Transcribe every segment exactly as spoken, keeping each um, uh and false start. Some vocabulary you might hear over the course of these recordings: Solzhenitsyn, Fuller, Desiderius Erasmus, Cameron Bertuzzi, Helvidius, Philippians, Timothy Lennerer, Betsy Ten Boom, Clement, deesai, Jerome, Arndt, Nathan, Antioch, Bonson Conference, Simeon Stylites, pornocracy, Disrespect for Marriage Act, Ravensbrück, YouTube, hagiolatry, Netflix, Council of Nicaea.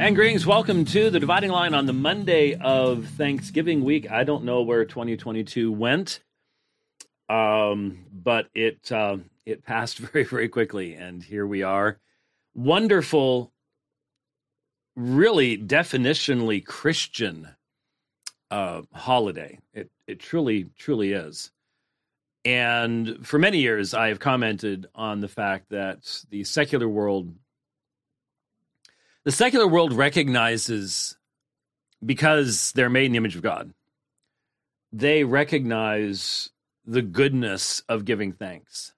And greetings, welcome to The Dividing Line on the Monday of Thanksgiving week. I don't know where twenty twenty-two went, um, but it uh, it passed very, very quickly. And here we are. Wonderful, really definitionally Christian uh, holiday. It, it truly, truly is. And for many years, I have commented on the fact that the secular world The secular world recognizes, because they're made in the image of God, they recognize the goodness of giving thanks.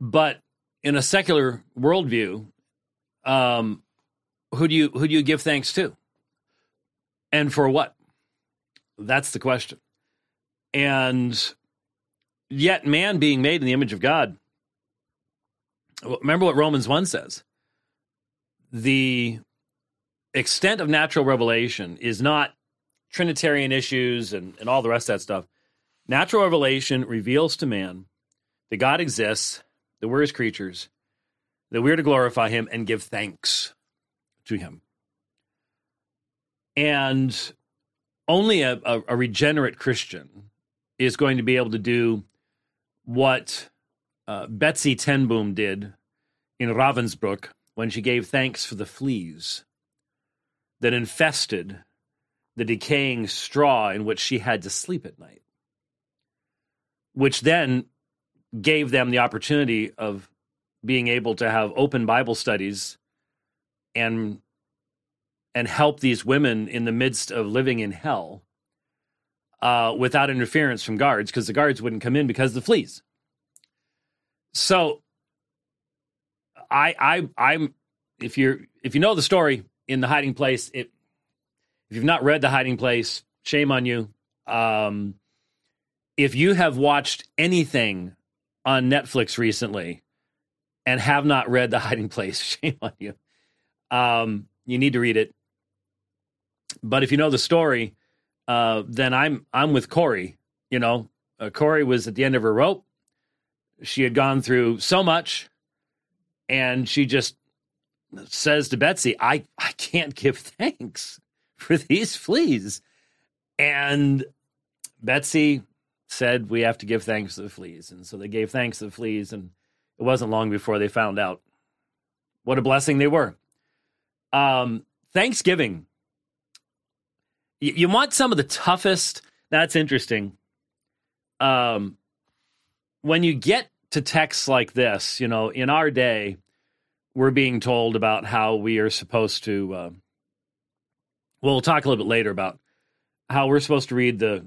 But in a secular worldview, um, who do you who do you give thanks to, and for what? That's the question. And yet, man being made in the image of God. Remember what Romans one says. The extent of natural revelation is not Trinitarian issues and, and all the rest of that stuff. Natural revelation reveals to man that God exists, that we're his creatures, that we're to glorify him and give thanks to him. And only a, a, a regenerate Christian is going to be able to do what uh, Betsy Ten Boom did in Ravensbrück, when she gave thanks for the fleas that infested the decaying straw in which she had to sleep at night, which then gave them the opportunity of being able to have open Bible studies and, and help these women in the midst of living in hell uh, without interference from guards, because the guards wouldn't come in because of the fleas. So, I, I, I'm. If you're, if you know the story in The Hiding Place, it, if you've not read The Hiding Place, shame on you. Um, if you have watched anything on Netflix recently and have not read The Hiding Place, shame on you. Um, you need to read it. But if you know the story, uh, then I'm, I'm with Corey. You know, uh, Corey was at the end of her rope. She had gone through so much. And she just says to Betsy, I, I can't give thanks for these fleas. And Betsy said, we have to give thanks to the fleas. And so they gave thanks to the fleas, and it wasn't long before they found out what a blessing they were. Um, Thanksgiving. You, you want some of the toughest. That's interesting. Um, when you get to texts like this, you know, in our day, we're being told about how we are supposed to, uh, we'll talk a little bit later about how we're supposed to read the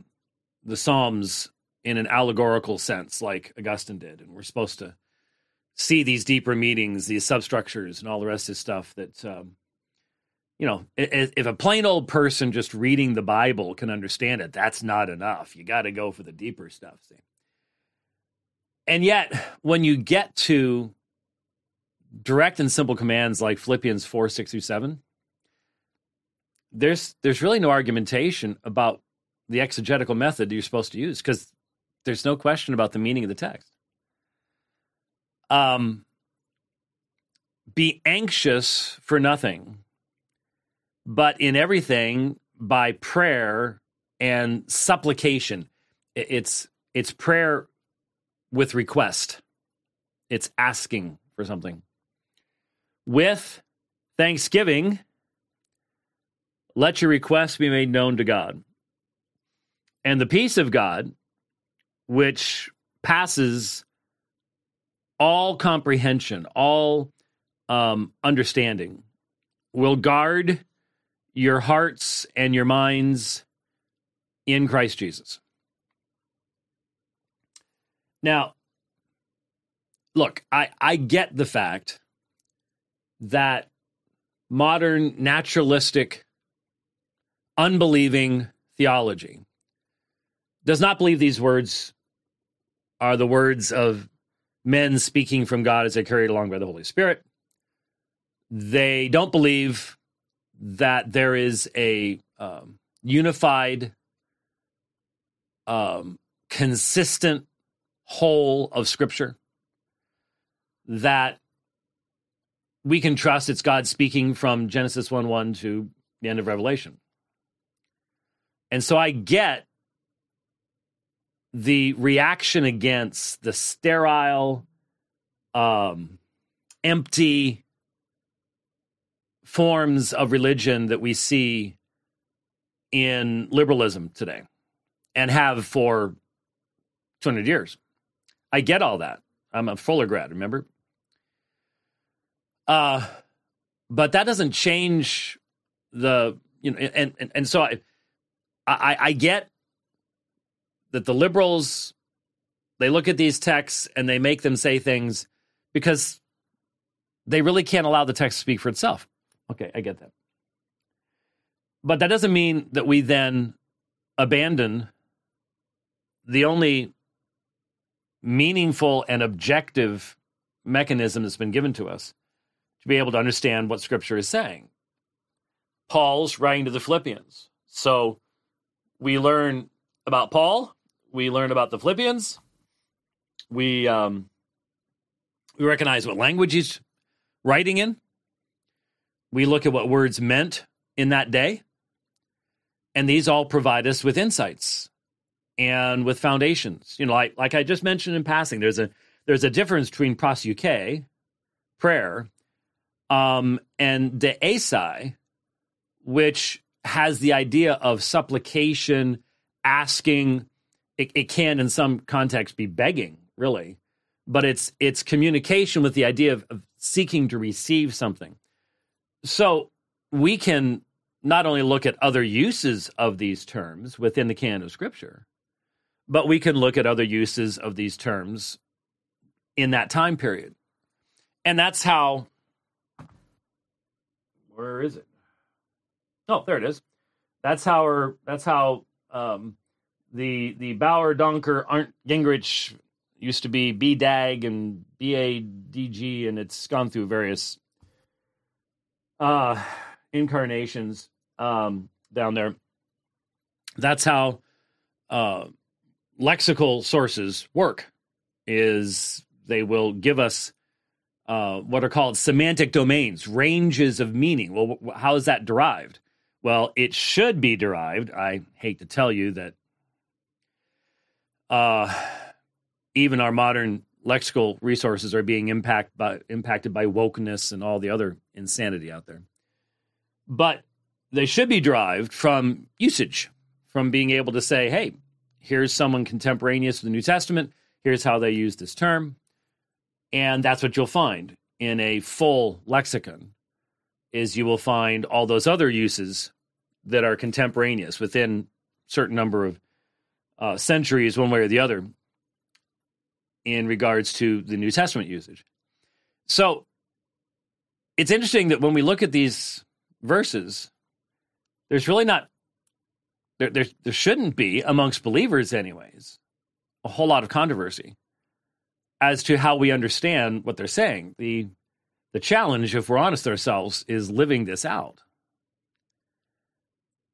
the Psalms in an allegorical sense, like Augustine did. And we're supposed to see these deeper meanings, these substructures, and all the rest of this stuff that, um, you know, if, if a plain old person just reading the Bible can understand it, that's not enough. You got to go for the deeper stuff, see? And yet, when you get to direct and simple commands like Philippians four, six through seven, there's there's really no argumentation about the exegetical method you're supposed to use, because there's no question about the meaning of the text. Um, be anxious for nothing, but in everything by prayer and supplication. It's it's prayer with request. It's asking for something. With thanksgiving, let your requests be made known to God. And the peace of God, which passes all comprehension, all um, understanding, will guard your hearts and your minds in Christ Jesus. Now, look, I, I get the fact that modern naturalistic, unbelieving theology does not believe these words are the words of men speaking from God as they're carried along by the Holy Spirit. They don't believe that there is a um, unified, um, consistent whole of Scripture, that we can trust it's God speaking from Genesis one one to the end of Revelation. And so I get the reaction against the sterile, um, empty forms of religion that we see in liberalism today and have for two hundred years. I get all that. I'm a Fuller grad, remember? Uh, but that doesn't change the, you know, and, and, and so I, I, I get that the liberals, they look at these texts and they make them say things because they really can't allow the text to speak for itself. Okay, I get that. But that doesn't mean that we then abandon the only meaningful and objective mechanism that's been given to us to be able to understand what Scripture is saying. Paul's writing to the Philippians. So we learn about Paul. We learn about the Philippians. We um, we recognize what language he's writing in. We look at what words meant in that day. And these all provide us with insights and with foundations. You know, like, like I just mentioned in passing, there's a there's a difference between prosuche, prayer, um, and deesai, which has the idea of supplication, asking. It, it can, in some contexts, be begging, really, but it's it's communication with the idea of, of seeking to receive something. So we can not only look at other uses of these terms within the canon of Scripture, but we can look at other uses of these terms in that time period. And that's how, where is it? Oh, there it is. That's how, our, that's how um, the the Bauer, Donker, Arndt, Gingrich used to be B D A G and B A D G, and it's gone through various uh, incarnations um, down there. That's how uh, lexical sources work, is they will give us uh, what are called semantic domains, ranges of meaning. Well, wh- how is that derived? Well, it should be derived. I hate to tell you that uh, even our modern lexical resources are being impacted by, impacted by wokeness and all the other insanity out there. But they should be derived from usage, from being able to say, hey, here's someone contemporaneous to the New Testament. Here's how they use this term. And that's what you'll find in a full lexicon, is you will find all those other uses that are contemporaneous within a certain number of uh, centuries, one way or the other, in regards to the New Testament usage. So it's interesting that when we look at these verses, there's really not, there, there, there shouldn't be, amongst believers anyways, a whole lot of controversy as to how we understand what they're saying. The The challenge, if we're honest with ourselves, is living this out.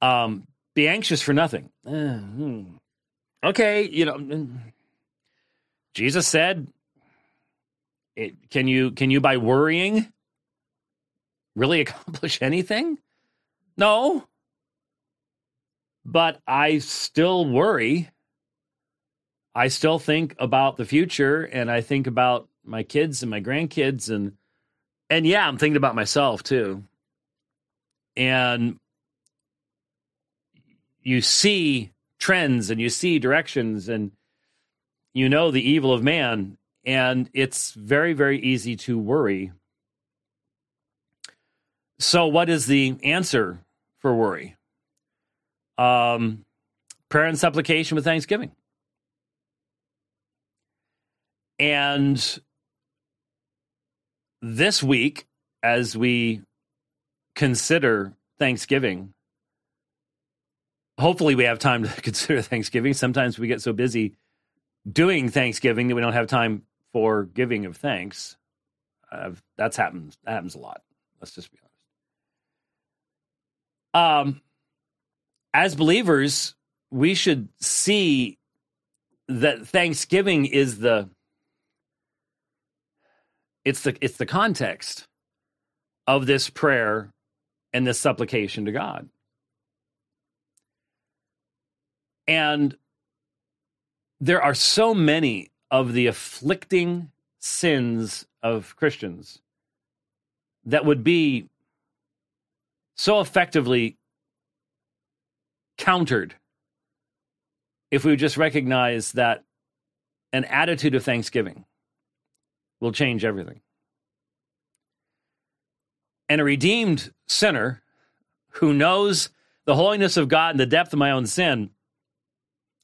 Um, be anxious for nothing. Uh, okay, you know, Jesus said, it, "Can you can you by worrying really accomplish anything?" No, but I still worry. I still think about the future, and I think about my kids and my grandkids, and And yeah, I'm thinking about myself too. And you see trends and you see directions and you know the evil of man. And it's very, very easy to worry. So what is the answer for worry? Um, prayer and supplication with thanksgiving. And this week, as we consider Thanksgiving, hopefully we have time to consider Thanksgiving. Sometimes we get so busy doing Thanksgiving that we don't have time for giving of thanks. Uh, that's happened. That happens a lot. Let's just be honest. Um, as believers, we should see that Thanksgiving is the It's the it's the context of this prayer and this supplication to God. And there are so many of the afflicting sins of Christians that would be so effectively countered if we would just recognize that an attitude of thanksgiving will change everything. And a redeemed sinner who knows the holiness of God and the depth of my own sin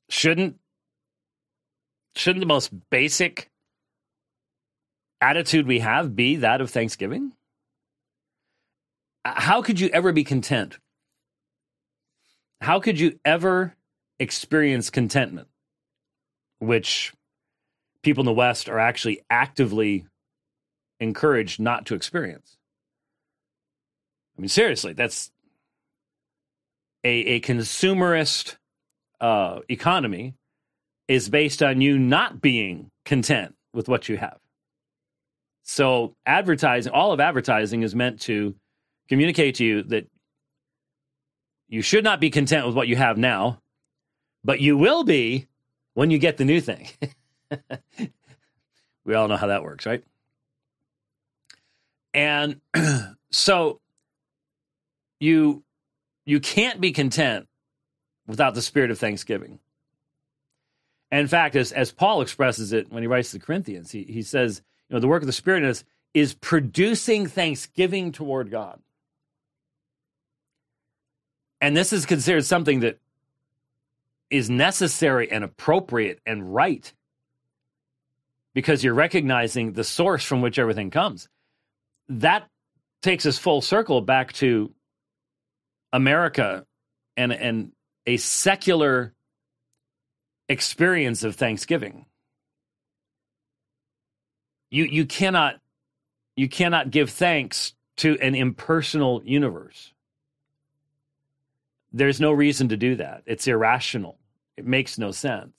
shouldn't, shouldn't the most basic attitude we have be that of thanksgiving? How could you ever be content? How could you ever experience contentment, which people in the West are actually actively encouraged not to experience? I mean, seriously, that's a, a consumerist uh, economy is based on you not being content with what you have. So advertising, all of advertising is meant to communicate to you that you should not be content with what you have now, but you will be when you get the new thing. We all know how that works, right? And so you you can't be content without the spirit of thanksgiving. And in fact, as, as Paul expresses it when he writes to the Corinthians, he, he says, you know, the work of the Spirit in us is producing thanksgiving toward God. And this is considered something that is necessary and appropriate and right, because you're recognizing the source from which everything comes. That takes us full circle back to America and, and a secular experience of thanksgiving. You you cannot you cannot give thanks to an impersonal universe. There's no reason to do that. It's irrational. It makes no sense.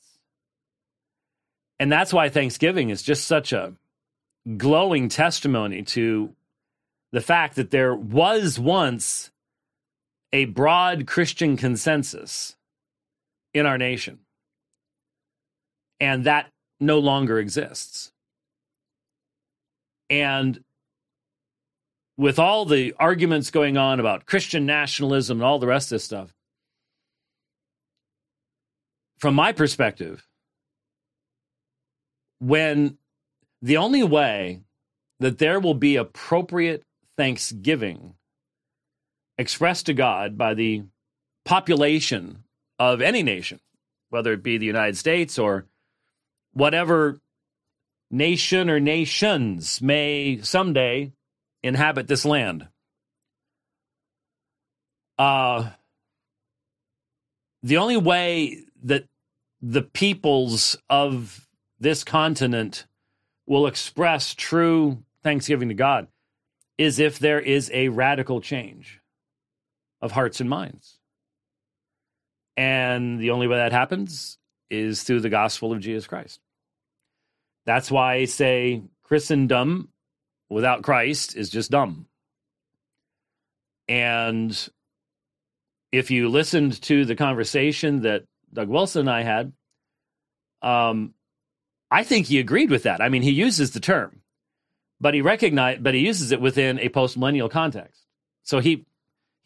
And that's why Thanksgiving is just such a glowing testimony to the fact that there was once a broad Christian consensus in our nation, and that no longer exists. And with all the arguments going on about Christian nationalism and all the rest of this stuff, from my perspective, when the only way that there will be appropriate thanksgiving expressed to God by the population of any nation, whether it be the United States or whatever nation or nations may someday inhabit this land, uh, the only way that the peoples of this continent will express true thanksgiving to God is if there is a radical change of hearts and minds. And the only way that happens is through the gospel of Jesus Christ. That's why I say Christendom without Christ is just dumb. And if you listened to the conversation that Doug Wilson and I had, um, I think he agreed with that. I mean, he uses the term, but he recognized, but he uses it within a post-millennial context. So he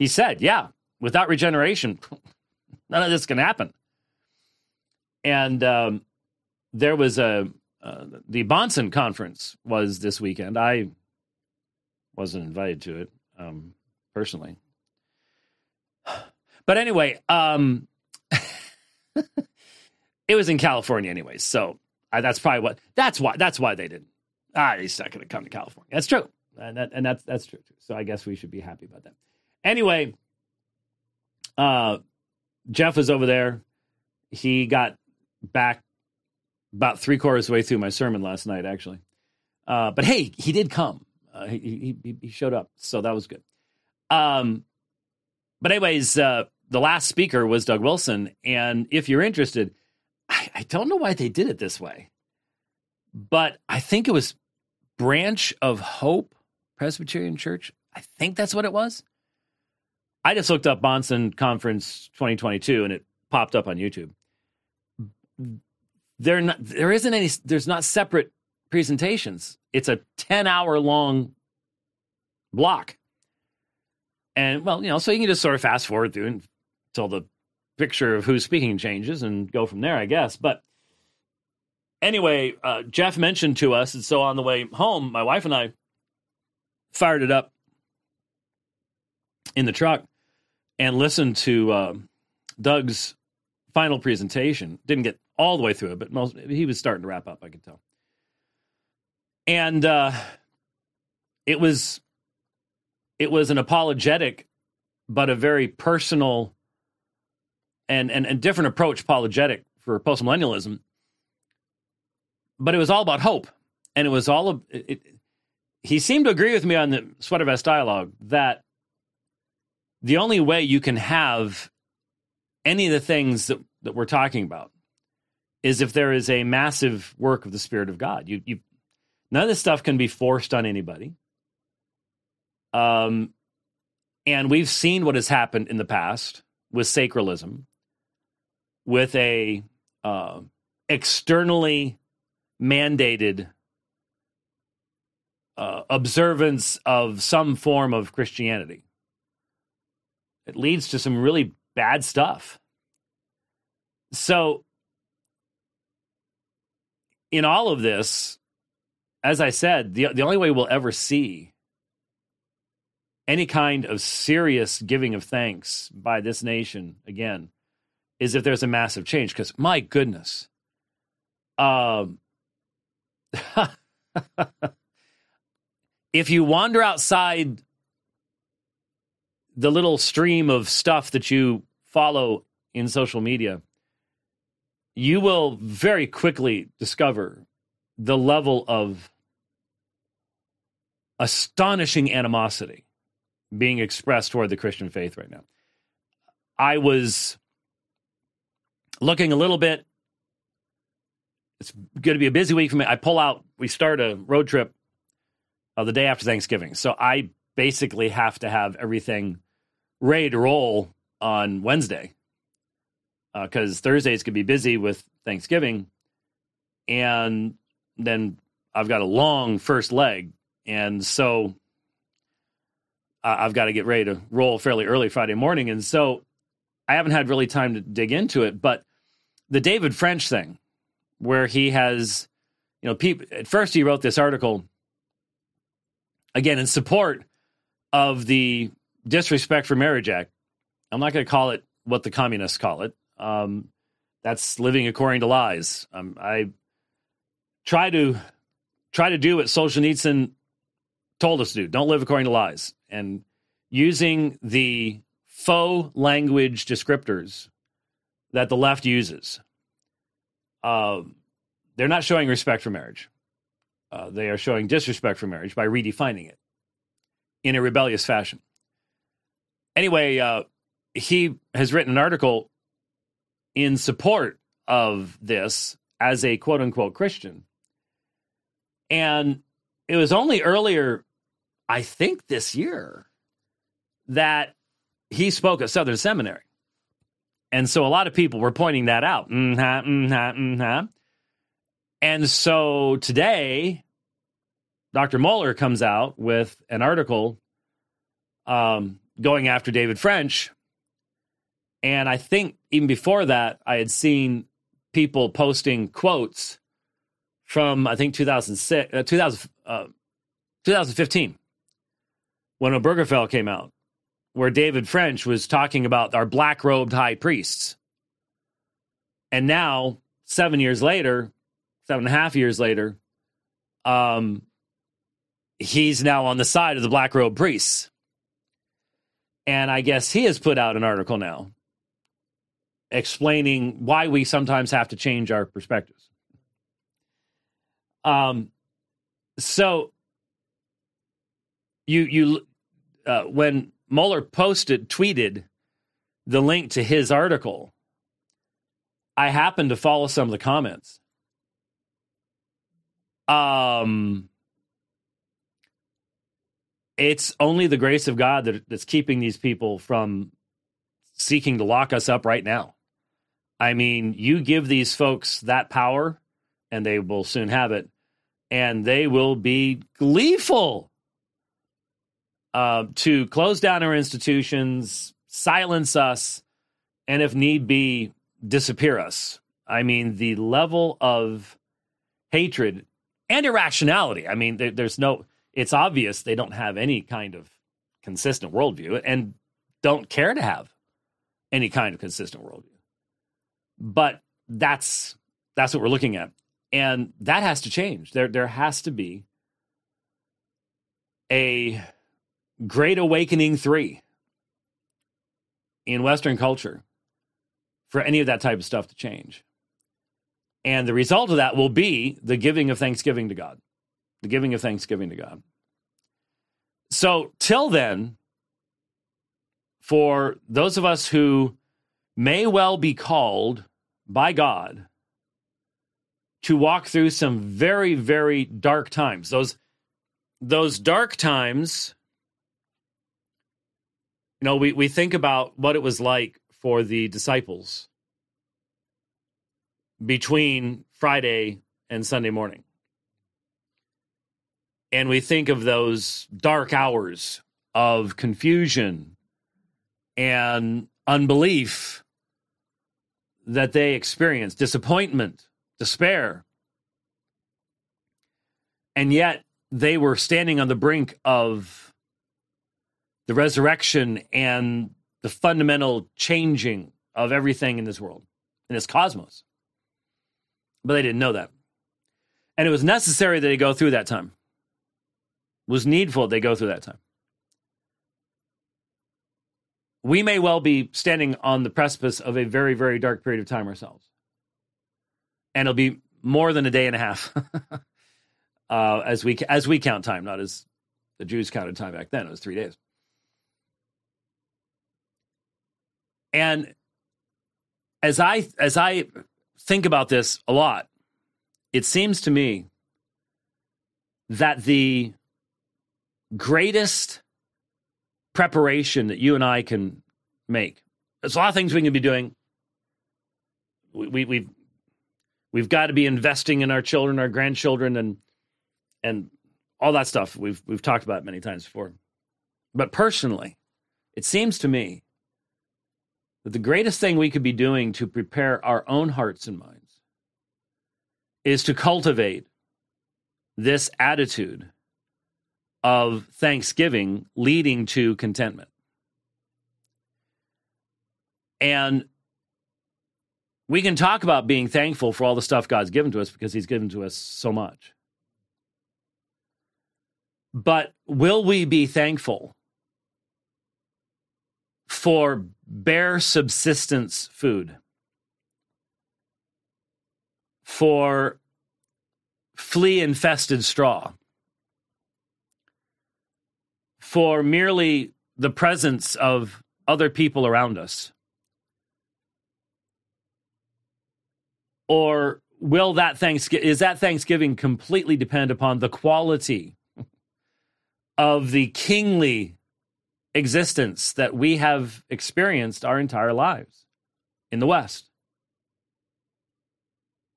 he said, yeah, without regeneration, none of this can happen. And um, there was a Uh, the Bonson Conference was this weekend. I wasn't invited to it um, personally. But anyway, um, it was in California anyway, so I, that's probably what, that's why, that's why they didn't. Ah, he's not going to come to California. That's true. And, that, and that's, that's true too. So I guess we should be happy about that. Anyway, uh, Jeff was over there. He got back about three quarters of the way through my sermon last night, actually. Uh, but hey, he did come. Uh, he, he he showed up, so that was good. Um, but anyways, uh, the last speaker was Doug Wilson, and if you're interested, I, I don't know why they did it this way, but I think it was Branch of Hope Presbyterian Church. I think that's what it was. I just looked up Bonson Conference twenty twenty-two, and it popped up on YouTube. They're not, there isn't any, there's not separate presentations. It's a ten-hour long block. And, well, you know, so you can just sort of fast forward through until the picture of who's speaking changes and go from there, I guess. But anyway, uh, Jeff mentioned to us, and so on the way home, my wife and I fired it up in the truck and listened to uh, Doug's final presentation. Didn't get all the way through it, but most, he was starting to wrap up, I could tell. And uh, it was it was an apologetic, but a very personal and and, and different approach, apologetic for postmillennialism. But it was all about hope, and it was all of it, it, he seemed to agree with me on the sweater vest dialogue that the only way you can have any of the things that, that we're talking about is if there is a massive work of the Spirit of God. You, you, none of this stuff can be forced on anybody. Um, and we've seen what has happened in the past with sacralism, with a uh, externally mandated uh, observance of some form of Christianity. It leads to some really bad stuff. So, in all of this, as I said, the, the only way we'll ever see any kind of serious giving of thanks by this nation, again, is if there's a massive change. Because, my goodness, um, if you wander outside the little stream of stuff that you follow in social media, you will very quickly discover the level of astonishing animosity being expressed toward the Christian faith right now. I was looking a little bit. It's going to be a busy week for me. I pull out. We start a road trip uh, the day after Thanksgiving. So I basically have to have everything ready to roll on Wednesday, because uh, Thursdays could be busy with Thanksgiving, and then I've got a long first leg, and so uh, I've got to get ready to roll fairly early Friday morning, and so I haven't had really time to dig into it. But the David French thing, where he has, you know, people, at first he wrote this article again in support of the Disrespect for Marriage Act. I'm not going to call it what the communists call it. Um, that's living according to lies. Um, I try to try to do what Solzhenitsyn told us to do. Don't live according to lies. And using the faux language descriptors that the left uses, uh, they're not showing respect for marriage. Uh, they are showing disrespect for marriage by redefining it in a rebellious fashion. Anyway, uh, he has written an article in support of this as a quote-unquote Christian. And it was only earlier, I think this year, that he spoke at Southern Seminary. And so a lot of people were pointing that out. Mm-hmm, mm-hmm, mm-hmm. And so today, Doctor Moeller comes out with an article um, going after David French. And I think even before that, I had seen people posting quotes from, I think, two thousand six, uh, two thousand, uh, twenty fifteen, when Obergefell came out, where David French was talking about our black-robed high priests. And now, seven years later, seven and a half years later, um, he's now on the side of the black-robed priests. And I guess he has put out an article now explaining why we sometimes have to change our perspectives. Um, so you you uh, when Mueller posted, tweeted the link to his article, I happened to follow some of the comments. Um, it's only the grace of God that, that's keeping these people from seeking to lock us up right now. I mean, you give these folks that power, and they will soon have it, and they will be gleeful uh, to close down our institutions, silence us, and if need be, disappear us. I mean, the level of hatred and irrationality. I mean, there, there's no, it's obvious they don't have any kind of consistent worldview and don't care to have any kind of consistent worldview. But that's that's what we're looking at. And that has to change. There, there has to be a Great Awakening three in Western culture for any of that type of stuff to change. And the result of that will be the giving of thanksgiving to God. The giving of thanksgiving to God. So till then, for those of us who may well be called by God to walk through some very, very dark times. Those, those dark times, you know, we, we think about what it was like for the disciples between Friday and Sunday morning. And we think of those dark hours of confusion and unbelief that they experienced, disappointment, despair. And yet they were standing on the brink of the resurrection and the fundamental changing of everything in this world, in this cosmos. But they didn't know that. And it was necessary that they go through that time. It was needful they go through that time. We may well be standing on the precipice of a very, very dark period of time ourselves. And it'll be more than a day and a half uh, as we as we count time, not as the Jews counted time back then. It was three days. And as I as I think about this a lot, it seems to me that the greatest preparation that you and I can make. There's a lot of things we can be doing. We, we, we've we've got to be investing in our children, our grandchildren, and and all that stuff. We've we've talked about it many times before. But personally, it seems to me that the greatest thing we could be doing to prepare our own hearts and minds is to cultivate this attitude of thanksgiving leading to contentment. And we can talk about being thankful for all the stuff God's given to us because he's given to us so much. But will we be thankful for bare subsistence food, for flea-infested straw, for merely the presence of other people around us? Or will that Thanksgiving, is that Thanksgiving completely depend upon the quality of the kingly existence that we have experienced our entire lives in the West?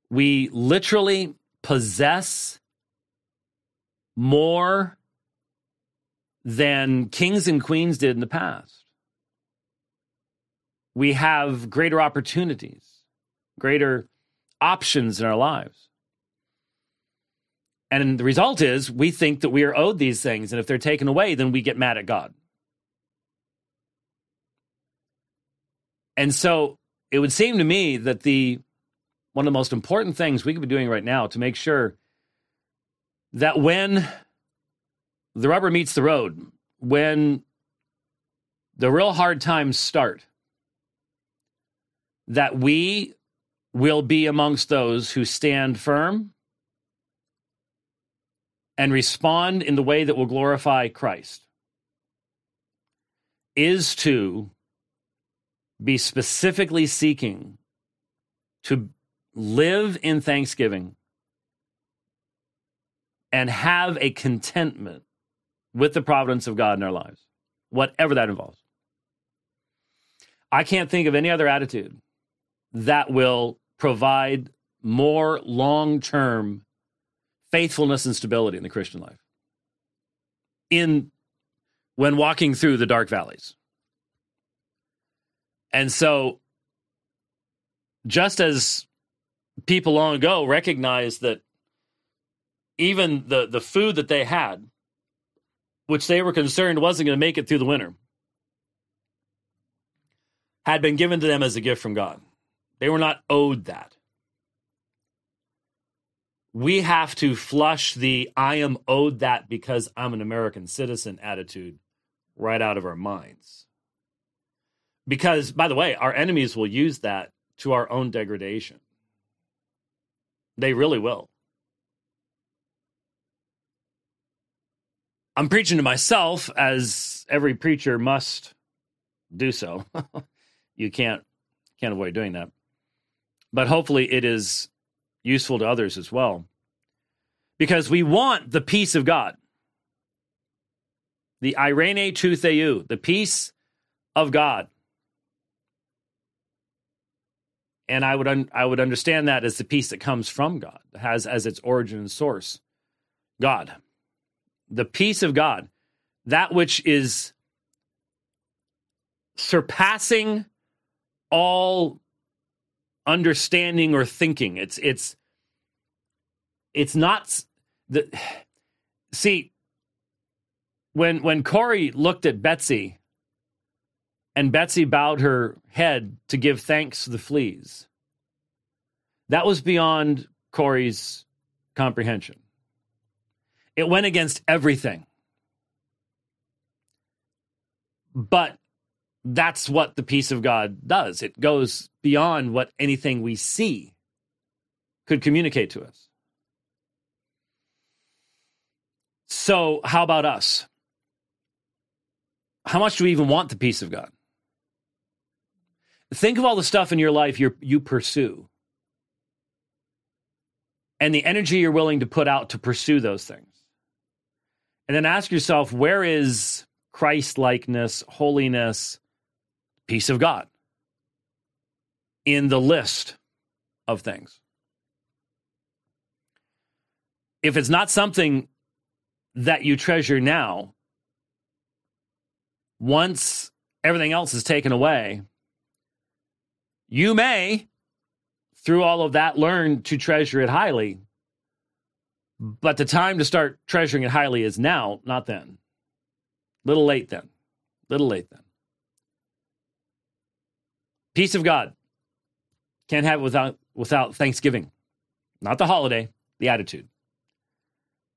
We literally possess more than kings and queens did in the past. We have greater opportunities, greater options in our lives. And the result is we think that we are owed these things, and if they're taken away, then we get mad at God. And so it would seem to me that the one of the most important things we could be doing right now to make sure that when the rubber meets the road, when the real hard times start, that we will be amongst those who stand firm and respond in the way that will glorify Christ, is to be specifically seeking to live in thanksgiving and have a contentment with the providence of God in our lives, whatever that involves. I can't think of any other attitude that will provide more long-term faithfulness and stability in the Christian life, in when walking through the dark valleys. And so, just as people long ago recognized that even the, the food that they had, which they were concerned wasn't going to make it through the winter, had been given to them as a gift from God. They were not owed that. We have to flush the I am owed that because I'm an American citizen attitude right out of our minds. Because, by the way, our enemies will use that to our own degradation. They really will. I'm preaching to myself, as every preacher must do so. You can't can't avoid doing that. But hopefully it is useful to others as well. Because we want the peace of God. The eirene tou theou, the peace of God. And I would un- I would understand that as the peace that comes from God, has as its origin and source God. The peace of God, that which is surpassing all understanding or thinking. It's it's it's not the see when when Corey looked at Betsy and Betsy bowed her head to give thanks to the fleas, that was beyond Corey's comprehension. It went against everything. But that's what the peace of God does. It goes beyond what anything we see could communicate to us. So how about us? How much do we even want the peace of God? Think of all the stuff in your life you you pursue and the energy you're willing to put out to pursue those things. And then ask yourself, where is Christ-likeness, holiness, peace of God in the list of things? If it's not something that you treasure now, once everything else is taken away, you may, through all of that, learn to treasure it highly. But the time to start treasuring it highly is now, not then. Little late then. Little late then. Peace of God. Can't have it without without thanksgiving. Not the holiday, the attitude,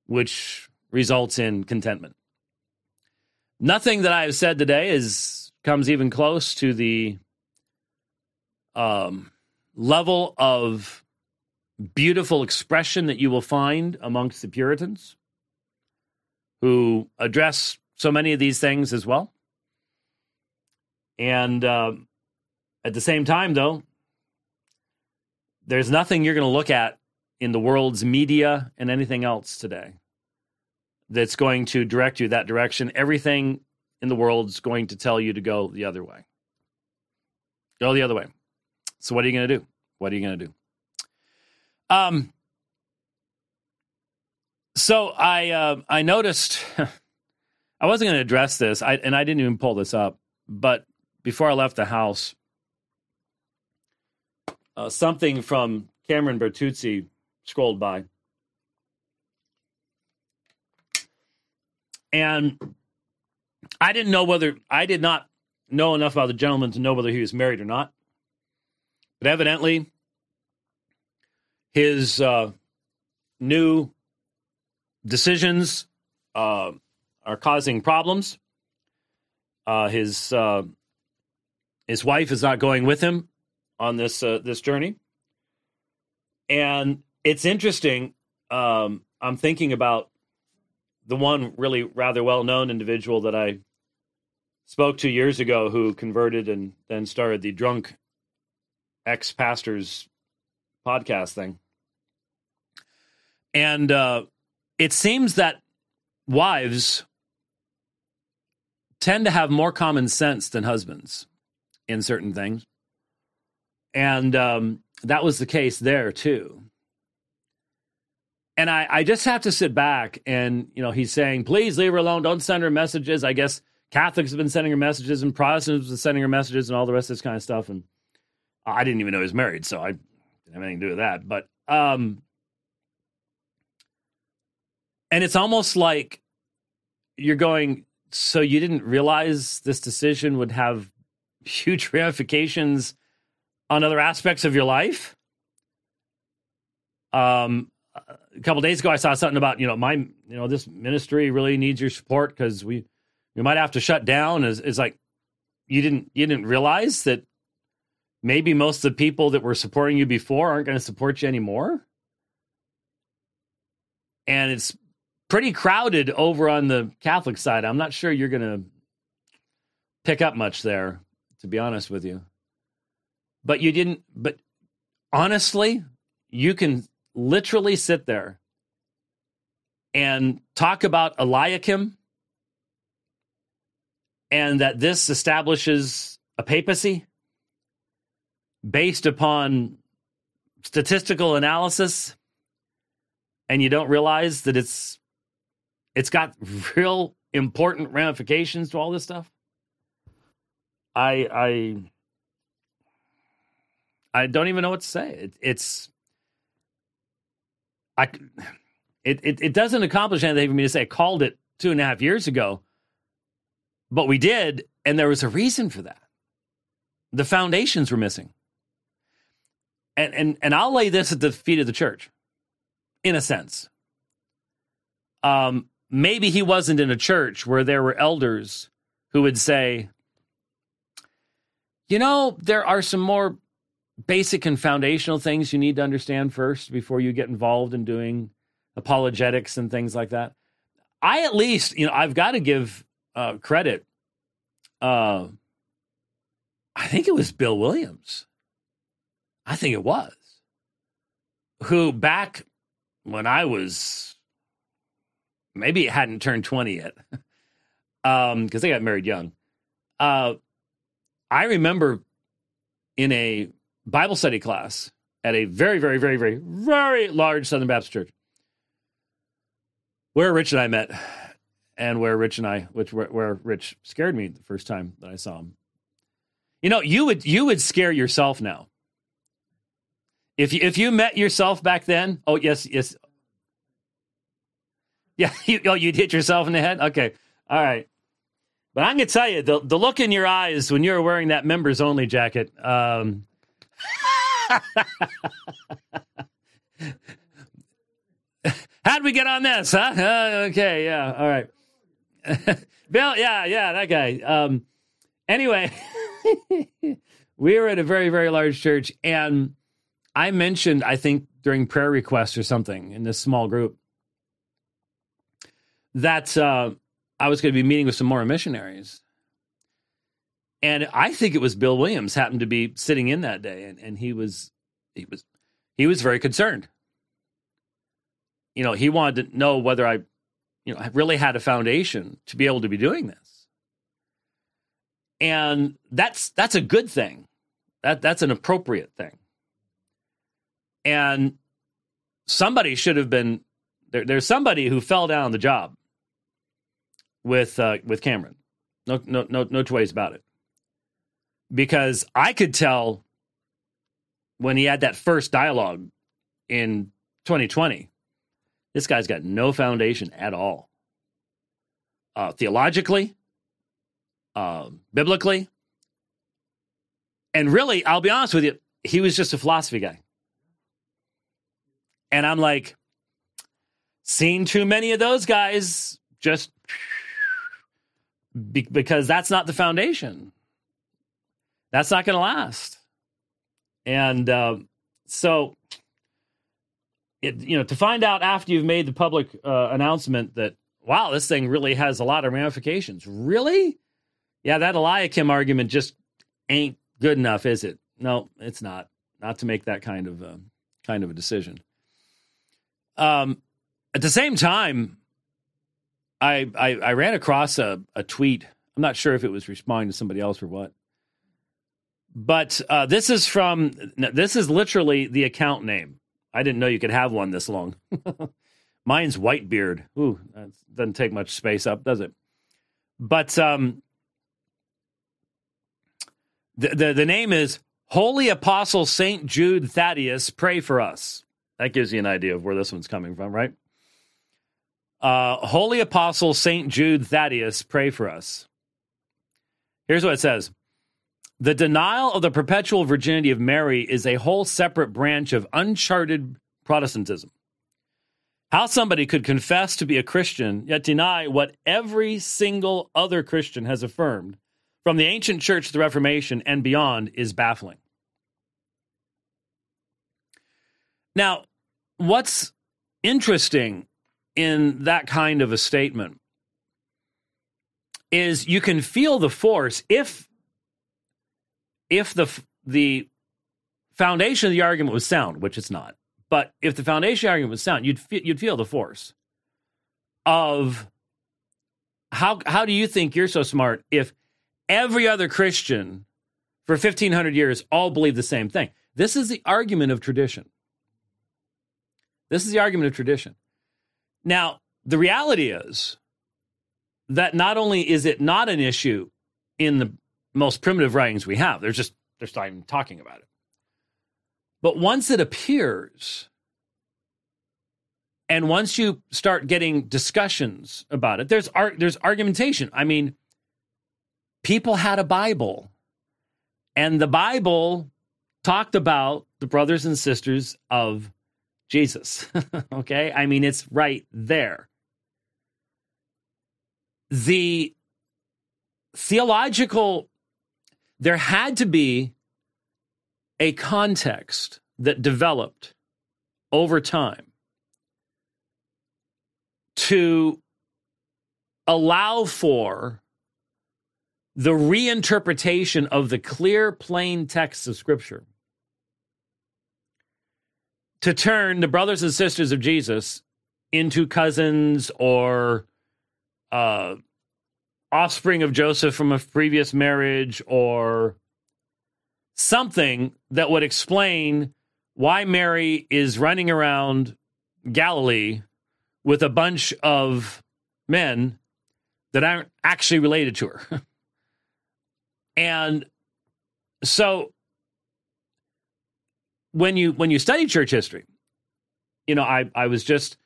which results in contentment. Nothing that I have said today is comes even close to the um, level of beautiful expression that you will find amongst the Puritans, who address so many of these things as well. And uh, at the same time, though, there's nothing you're going to look at in the world's media and anything else today that's going to direct you that direction. Everything in the world's going to tell you to go the other way. Go the other way. So what are you going to do? What are you going to do? Um. So I uh, I noticed... I wasn't going to address this, I, and I didn't even pull this up, but before I left the house, uh, something from Cameron Bertuzzi scrolled by. And I didn't know whether, I did not know enough about the gentleman to know whether he was married or not. But evidently, his uh, new decisions, uh, are causing problems. Uh, his uh, his wife is not going with him on this uh, this journey, and it's interesting. Um, I'm thinking about the one really rather well known individual that I spoke to years ago, who converted and then started the Drunk Ex Pastors podcast thing, and uh, it seems that wives tend to have more common sense than husbands in certain things. And um, that was the case there too. And I, I just have to sit back and, you know, he's saying, please leave her alone. Don't send her messages. I guess Catholics have been sending her messages and Protestants have been sending her messages and all the rest of this kind of stuff. And I didn't even know he was married, so I didn't have anything to do with that. But, um, and it's almost like you're going, so you didn't realize this decision would have huge ramifications on other aspects of your life? Um, a couple days ago, I saw something about, you know, my, you know, this ministry really needs your support because we, we might have to shut down. It's, it's like, you didn't, you didn't realize that maybe most of the people that were supporting you before aren't going to support you anymore. And it's pretty crowded over on the Catholic side. I'm not sure you're going to pick up much there, to be honest with you. But you didn't, but honestly, you can literally sit there and talk about Eliakim and that this establishes a papacy based upon statistical analysis, and you don't realize that it's it's got real important ramifications to all this stuff. I I I don't even know what to say. It, it's I, it, it it doesn't accomplish anything for me to say. I called it two and a half years ago, but we did, and there was a reason for that. The foundations were missing. And and and I'll lay this at the feet of the church, in a sense. Um, maybe he wasn't in a church where there were elders who would say, you know, there are some more basic and foundational things you need to understand first before you get involved in doing apologetics and things like that. I at least, you know, I've got to give uh, credit. Uh, I think it was Bill Williams. I think it was. Who back when I was, maybe it hadn't turned twenty yet, um, because they got married young. Uh, I remember in a Bible study class at a very, very, very, very, very large Southern Baptist church where Rich and I met, and where Rich and I, which where, where Rich scared me the first time that I saw him. You know, you would you would scare yourself now. If you, if you met yourself back then, oh yes, yes, yeah, you, oh, you'd hit yourself in the head. Okay, all right. But I'm gonna tell you, the the look in your eyes when you're wearing that members only jacket. Um, How'd we get on this, huh? Uh, okay, yeah, all right. Bill, yeah, yeah, that guy. Um, anyway, we were at a very, very large church, and I mentioned, I think, during prayer requests or something in this small group, that uh, I was going to be meeting with some more missionaries. And I think it was Bill Williams happened to be sitting in that day, and, and he was he was he was very concerned. You know, he wanted to know whether I, you know, really had a foundation to be able to be doing this. And that's that's a good thing. That that's an appropriate thing. And somebody should have been there, there's somebody who fell down the job with uh, with Cameron. No no no no two ways about it. Because I could tell when he had that first dialogue in twenty twenty, this guy's got no foundation at all. Uh, theologically, uh, biblically, and really, I'll be honest with you, he was just a philosophy guy. And I'm like, seen too many of those guys just be- because that's not the foundation. That's not going to last. And uh, so, it, you know, to find out after you've made the public uh, announcement that, wow, this thing really has a lot of ramifications. Really? Yeah, that Eliakim argument just ain't good enough, is it? No, it's not. Not to make that kind of, uh, kind of a decision. Um, at the same time, I, I, I ran across a, a tweet I'm not sure if it was responding to somebody else or what. But uh, this is from, this is literally the account name. I didn't know you could have one this long. Mine's Whitebeard. Ooh, that doesn't take much space up, does it? But um, the, the, the name is Holy Apostle Saint Jude Thaddeus, Pray for Us. That gives you an idea of where this one's coming from, right? Uh, Holy Apostle Saint Jude Thaddeus, Pray for Us. Here's what it says. The denial of the perpetual virginity of Mary is a whole separate branch of uncharted Protestantism. How somebody could confess to be a Christian, yet deny what every single other Christian has affirmed from the ancient church to the Reformation and beyond is baffling. Now, what's interesting in that kind of a statement is you can feel the force if if the the foundation of the argument was sound, which it's not. But if the foundation argument was sound, you'd fe- you'd feel the force of how how do you think you're so smart if every other Christian for fifteen hundred years all believed the same thing? This is the argument of tradition. This is the argument of tradition. Now, the reality is that not only is it not an issue in the most primitive writings we have, there's just there's not even talking about it. But once it appears, and once you start getting discussions about it, there's ar- there's argumentation. I mean, people had a Bible, and the Bible talked about the brothers and sisters of Jesus, okay? I mean, it's right there. The theological, there had to be a context that developed over time to allow for the reinterpretation of the clear, plain text of Scripture to turn the brothers and sisters of Jesus into cousins or uh, offspring of Joseph from a previous marriage or something that would explain why Mary is running around Galilee with a bunch of men that aren't actually related to her. And so when you when you study church history, you know, I, I was just,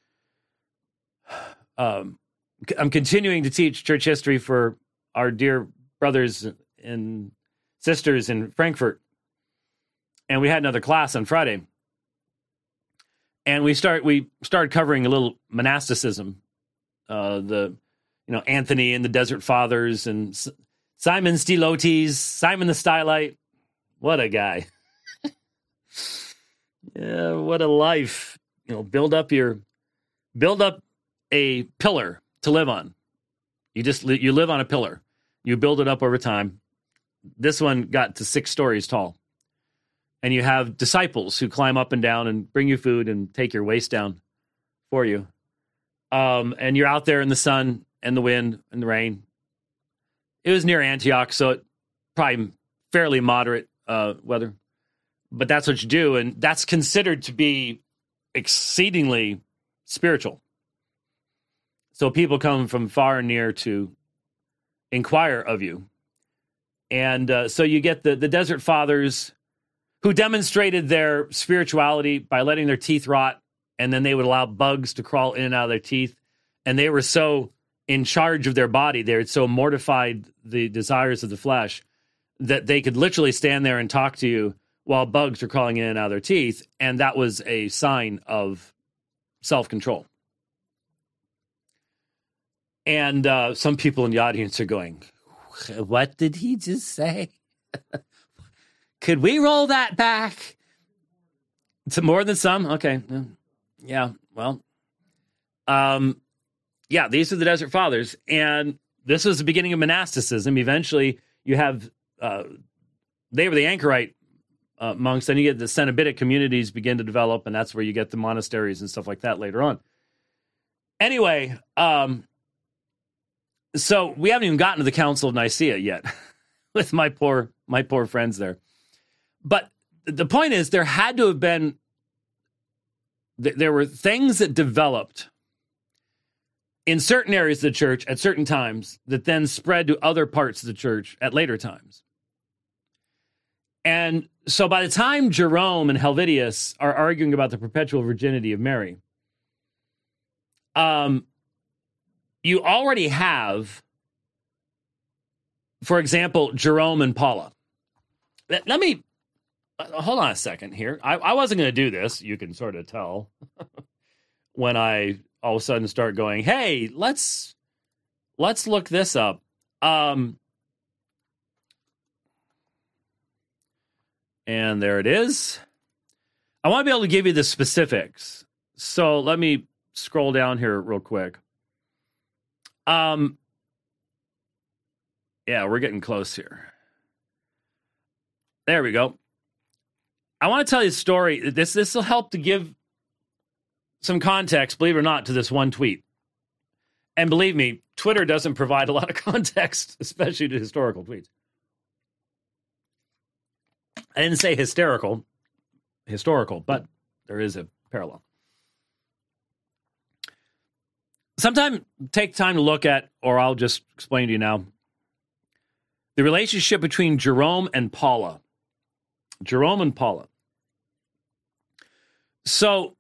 um, I'm continuing to teach church history for our dear brothers in sisters in Frankfurt, and we had another class on Friday, and we start we started covering a little monasticism, uh, the you know Anthony and the Desert Fathers and S- Simeon Stylites, Simon the Stylite, what a guy, yeah, what a life, you know, build up your build up a pillar to live on, you just you live on a pillar, you build it up over time. This one got to six stories tall. And you have disciples who climb up and down and bring you food and take your waist down for you. Um, and you're out there in the sun and the wind and the rain. It was near Antioch, so it, probably fairly moderate uh, weather. But that's what you do, and that's considered to be exceedingly spiritual. So people come from far and near to inquire of you. And uh, so you get the, the Desert Fathers who demonstrated their spirituality by letting their teeth rot, and then they would allow bugs to crawl in and out of their teeth. And they were so in charge of their body, they had so mortified the desires of the flesh that they could literally stand there and talk to you while bugs were crawling in and out of their teeth. And that was a sign of self-control. And uh, some people in the audience are going, what did he just say? Could we roll that back? To more than some? Okay. Yeah, well. Um, yeah, these are the Desert Fathers. And this was the beginning of monasticism. Eventually, you have, uh, they were the Anchorite uh, monks. Then you get the Cenobitic communities begin to develop, and that's where you get the monasteries and stuff like that later on. Anyway, um, So we haven't even gotten to the Council of Nicaea yet with my poor, my poor friends there. But the point is, there had to have been, there were things that developed in certain areas of the church at certain times that then spread to other parts of the church at later times. And so by the time Jerome and Helvidius are arguing about the perpetual virginity of Mary, um, you already have, for example, Jerome and Paula. Let, let me, hold on a second here. I, I wasn't going to do this. You can sort of tell when I all of a sudden start going, hey, let's, let's look this up. Um, And there it is. I want to be able to give you the specifics. So let me scroll down here real quick. Um, yeah, we're getting close here. There we go. I want to tell you a story. This this will help to give some context, believe it or not, to this one tweet. And believe me, Twitter doesn't provide a lot of context, especially to historical tweets. I didn't say hysterical, historical, but there is a parallel. Sometime take time to look at, or I'll just explain to you now, the relationship between Jerome and Paula. Jerome and Paula. So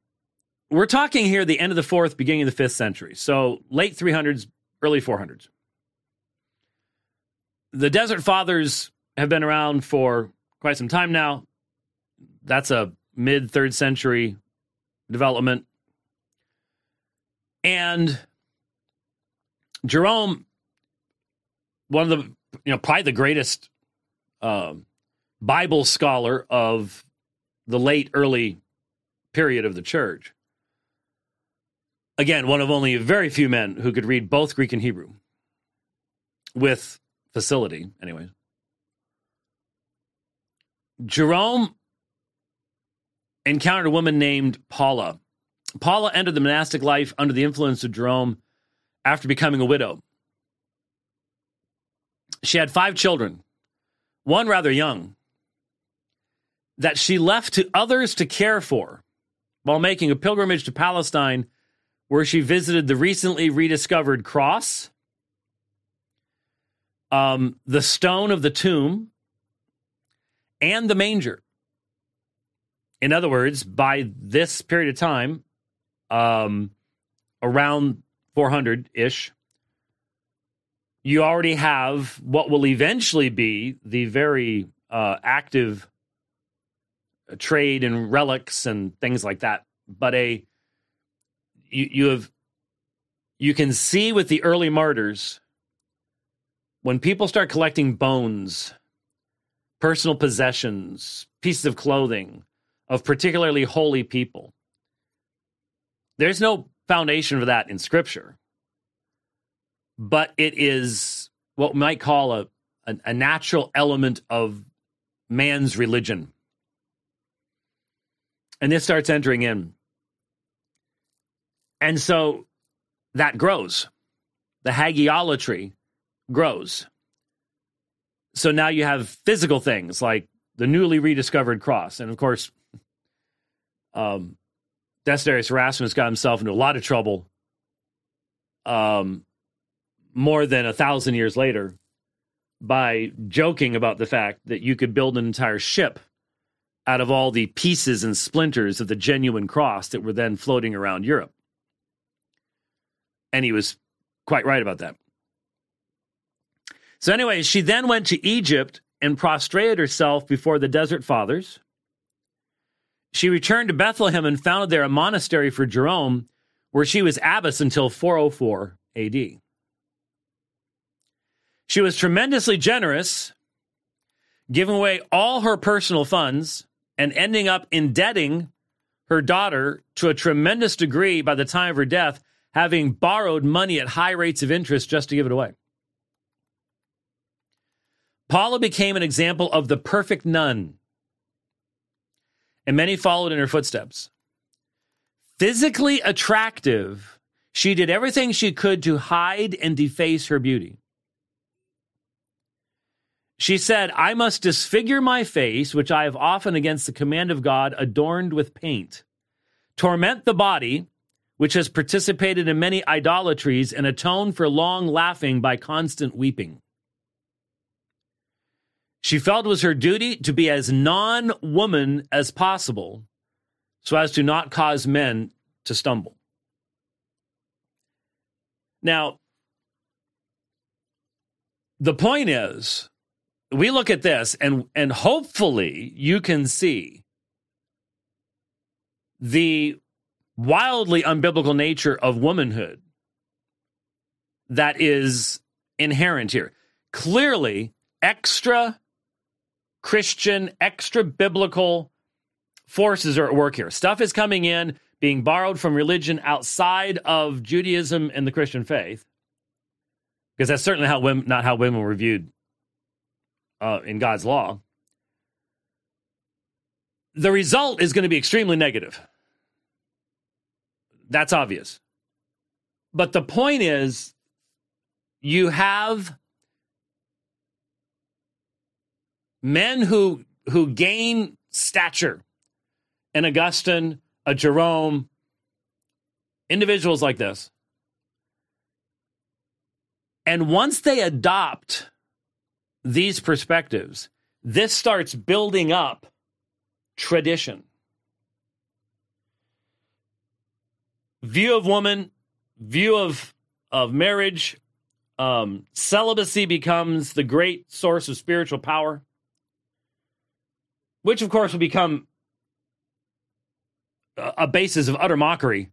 we're talking here the end of the fourth, beginning of the fifth century. So late three hundreds, early four hundreds. The Desert Fathers have been around for quite some time now. That's a mid-third century development. And Jerome, one of the, you know, probably the greatest um, Bible scholar of the late, early period of the church. Again, one of only very few men who could read both Greek and Hebrew with facility, anyways. Jerome encountered a woman named Paula. Paula entered the monastic life under the influence of Jerome after becoming a widow. She had five children, one rather young, that she left to others to care for while making a pilgrimage to Palestine, where she visited the recently rediscovered cross, um, the stone of the tomb, and the manger. In other words, by this period of time, um, around four hundred-ish, you already have what will eventually be the very uh, active trade in relics and things like that. But a you, you have you can see with the early martyrs, when people start collecting bones, personal possessions, pieces of clothing of particularly holy people, there's no foundation for that in Scripture. But it is what we might call a, a, a natural element of man's religion. And this starts entering in. And so that grows. The hagiolatry grows. So now you have physical things like the newly rediscovered cross. And of course, um, Desiderius Erasmus got himself into a lot of trouble um, more than a thousand years later by joking about the fact that you could build an entire ship out of all the pieces and splinters of the genuine cross that were then floating around Europe. And he was quite right about that. So anyway, she then went to Egypt and prostrated herself before the Desert Fathers. She returned to Bethlehem and founded there a monastery for Jerome, where she was abbess until four oh four A D. She was tremendously generous, giving away all her personal funds and ending up indebting her daughter to a tremendous degree by the time of her death, having borrowed money at high rates of interest just to give it away. Paula became an example of the perfect nun, and many followed in her footsteps. Physically attractive, She did everything she could to hide and deface her beauty. She said, I must disfigure my face, which I have often against the command of God, adorned with paint, torment the body, which has participated in many idolatries, and atone for long laughing by constant weeping. She felt it was her duty to be as non-woman as possible, so as to not cause men to stumble. Now, the point is, we look at this, and, and hopefully you can see the wildly unbiblical nature of womanhood that is inherent here. Clearly, extra Christian, extra biblical forces are at work here. Stuff is coming in, being borrowed from religion outside of Judaism and the Christian faith, because that's certainly how women, not how women were viewed uh, in God's law. The result is going to be extremely negative. That's obvious. But the point is, you have men who who gain stature, an Augustine, a Jerome, individuals like this. And once they adopt these perspectives, this starts building up tradition. View of woman, view of, of marriage, um, celibacy becomes the great source of spiritual power, which, of course, will become a basis of utter mockery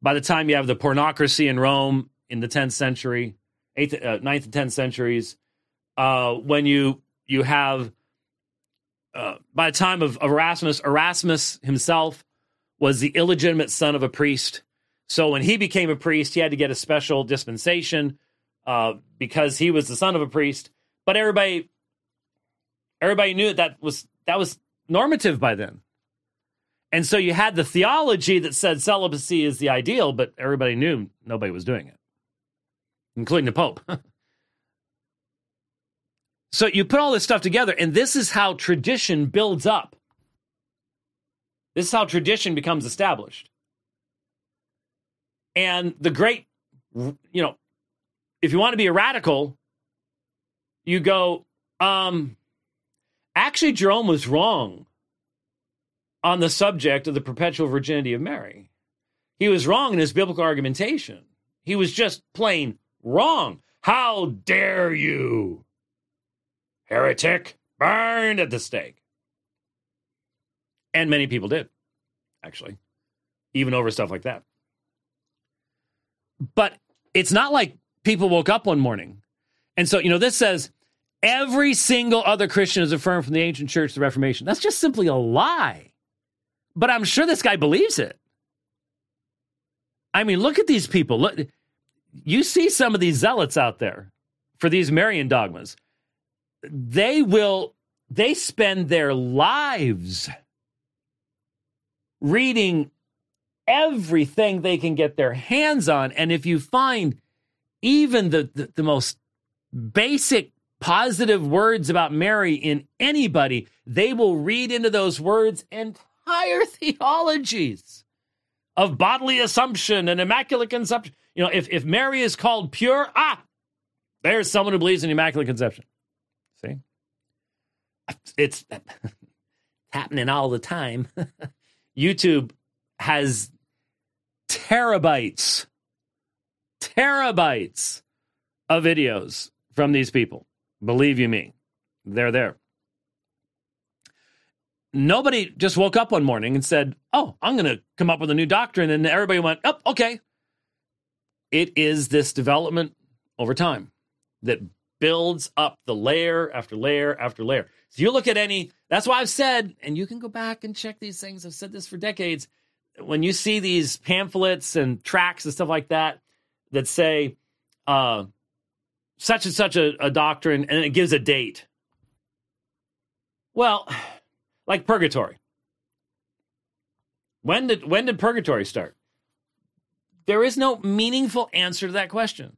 by the time you have the pornocracy in Rome in the tenth century, eighth, uh, ninth and tenth centuries, uh, when you you have, uh, by the time of Erasmus, Erasmus himself was the illegitimate son of a priest. So when he became a priest, he had to get a special dispensation uh, because he was the son of a priest. But everybody, everybody knew that that was, that was normative by then. And so you had the theology that said celibacy is the ideal, but everybody knew nobody was doing it, including the Pope. So you put all this stuff together, and this is how tradition builds up. This is how tradition becomes established. And the great, you know, if you want to be a radical, you go, um, actually, Jerome was wrong on the subject of the perpetual virginity of Mary. He was wrong in his biblical argumentation. He was just plain wrong. How dare you, heretic, burned at the stake. And many people did, actually, even over stuff like that. But it's not like people woke up one morning. And so, you know, this says every single other Christian is affirmed from the ancient church, the Reformation. That's just simply a lie. But I'm sure this guy believes it. I mean, look at these people. Look, you see some of these zealots out there for these Marian dogmas. They will, they spend their lives reading everything they can get their hands on. And if you find even the, the, the most basic positive words about Mary in anybody, they will read into those words entire theologies of bodily assumption and immaculate conception. You know, if, if Mary is called pure, ah, there's someone who believes in immaculate conception. See? It's, it's happening all the time. YouTube has terabytes, terabytes of videos from these people. Believe you me, they're there. Nobody just woke up one morning and said, oh, I'm going to come up with a new doctrine. And everybody went, oh, okay. It is this development over time that builds up the layer after layer after layer. So you look at any, that's why I've said, and you can go back and check these things. I've said this for decades. When you see these pamphlets and tracts and stuff like that, that say uh, such and such a, a doctrine, and it gives a date. Well, like purgatory. When did when did purgatory start? There is no meaningful answer to that question.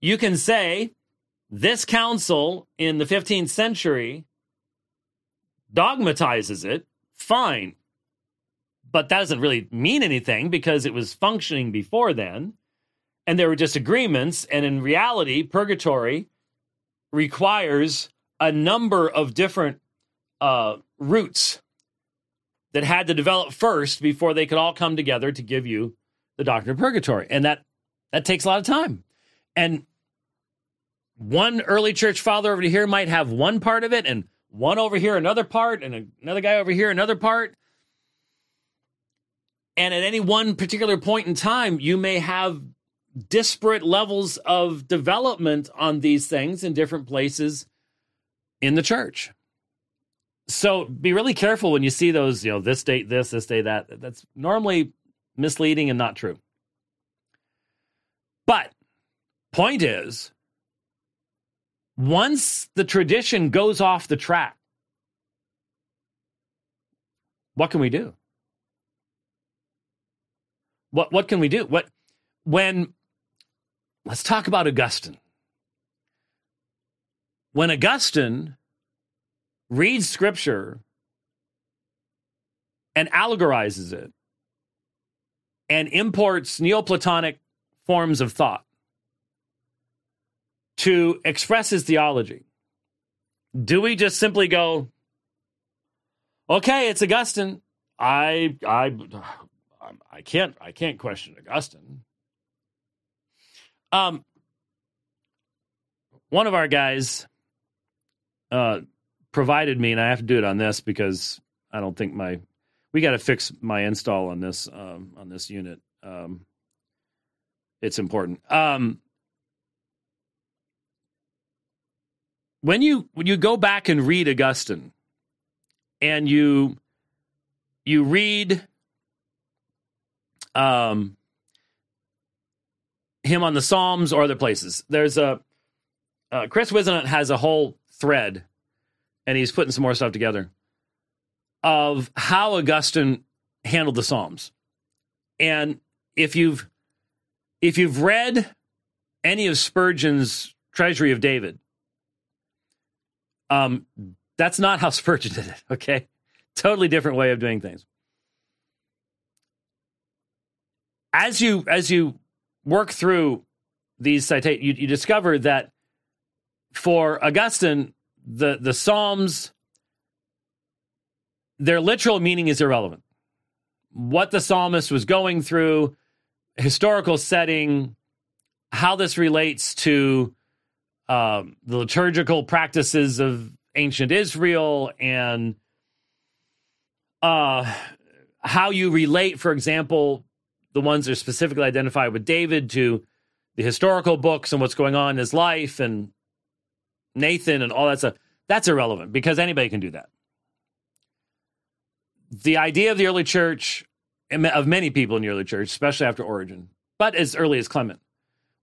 You can say, this council in the fifteenth century dogmatizes it, fine. But that doesn't really mean anything because it was functioning before then, and there were disagreements, and in reality, purgatory requires a number of different uh, roots that had to develop first before they could all come together to give you the doctrine of purgatory. And that, that takes a lot of time. And one early church father over here might have one part of it, and one over here another part, and another guy over here another part. And at any one particular point in time, you may have disparate levels of development on these things in different places in the church. So be really careful when you see those, you know, this date, this, this day, that. That's normally misleading and not true. But point is, once the tradition goes off the track, what can we do? What what can we do? What when let's talk about Augustine. When Augustine reads scripture and allegorizes it and imports Neoplatonic forms of thought to express his theology, do we just simply go, okay, it's Augustine. I I I can't I can't question Augustine. Um, one of our guys uh, provided me, and I have to do it on this because I don't think my we got to fix my install on this um, on this unit. Um, it's important. Um, When you when you go back and read Augustine, and you you read um, him on the Psalms or other places, there's a uh, Chris Wisenhunt has a whole thread, and he's putting some more stuff together of how Augustine handled the Psalms. And if you've if you've read any of Spurgeon's Treasury of David, Um, that's not how Spurgeon did it, okay? Totally different way of doing things. As you as you work through these citations, you, you discover that for Augustine, the, the Psalms, their literal meaning is irrelevant. What the psalmist was going through, historical setting, how this relates to Um, the liturgical practices of ancient Israel, and uh, how you relate, for example, the ones that are specifically identified with David to the historical books and what's going on in his life and Nathan and all that stuff. That's irrelevant because anybody can do that. The idea of the early church, of many people in the early church, especially after Origen, but as early as Clement,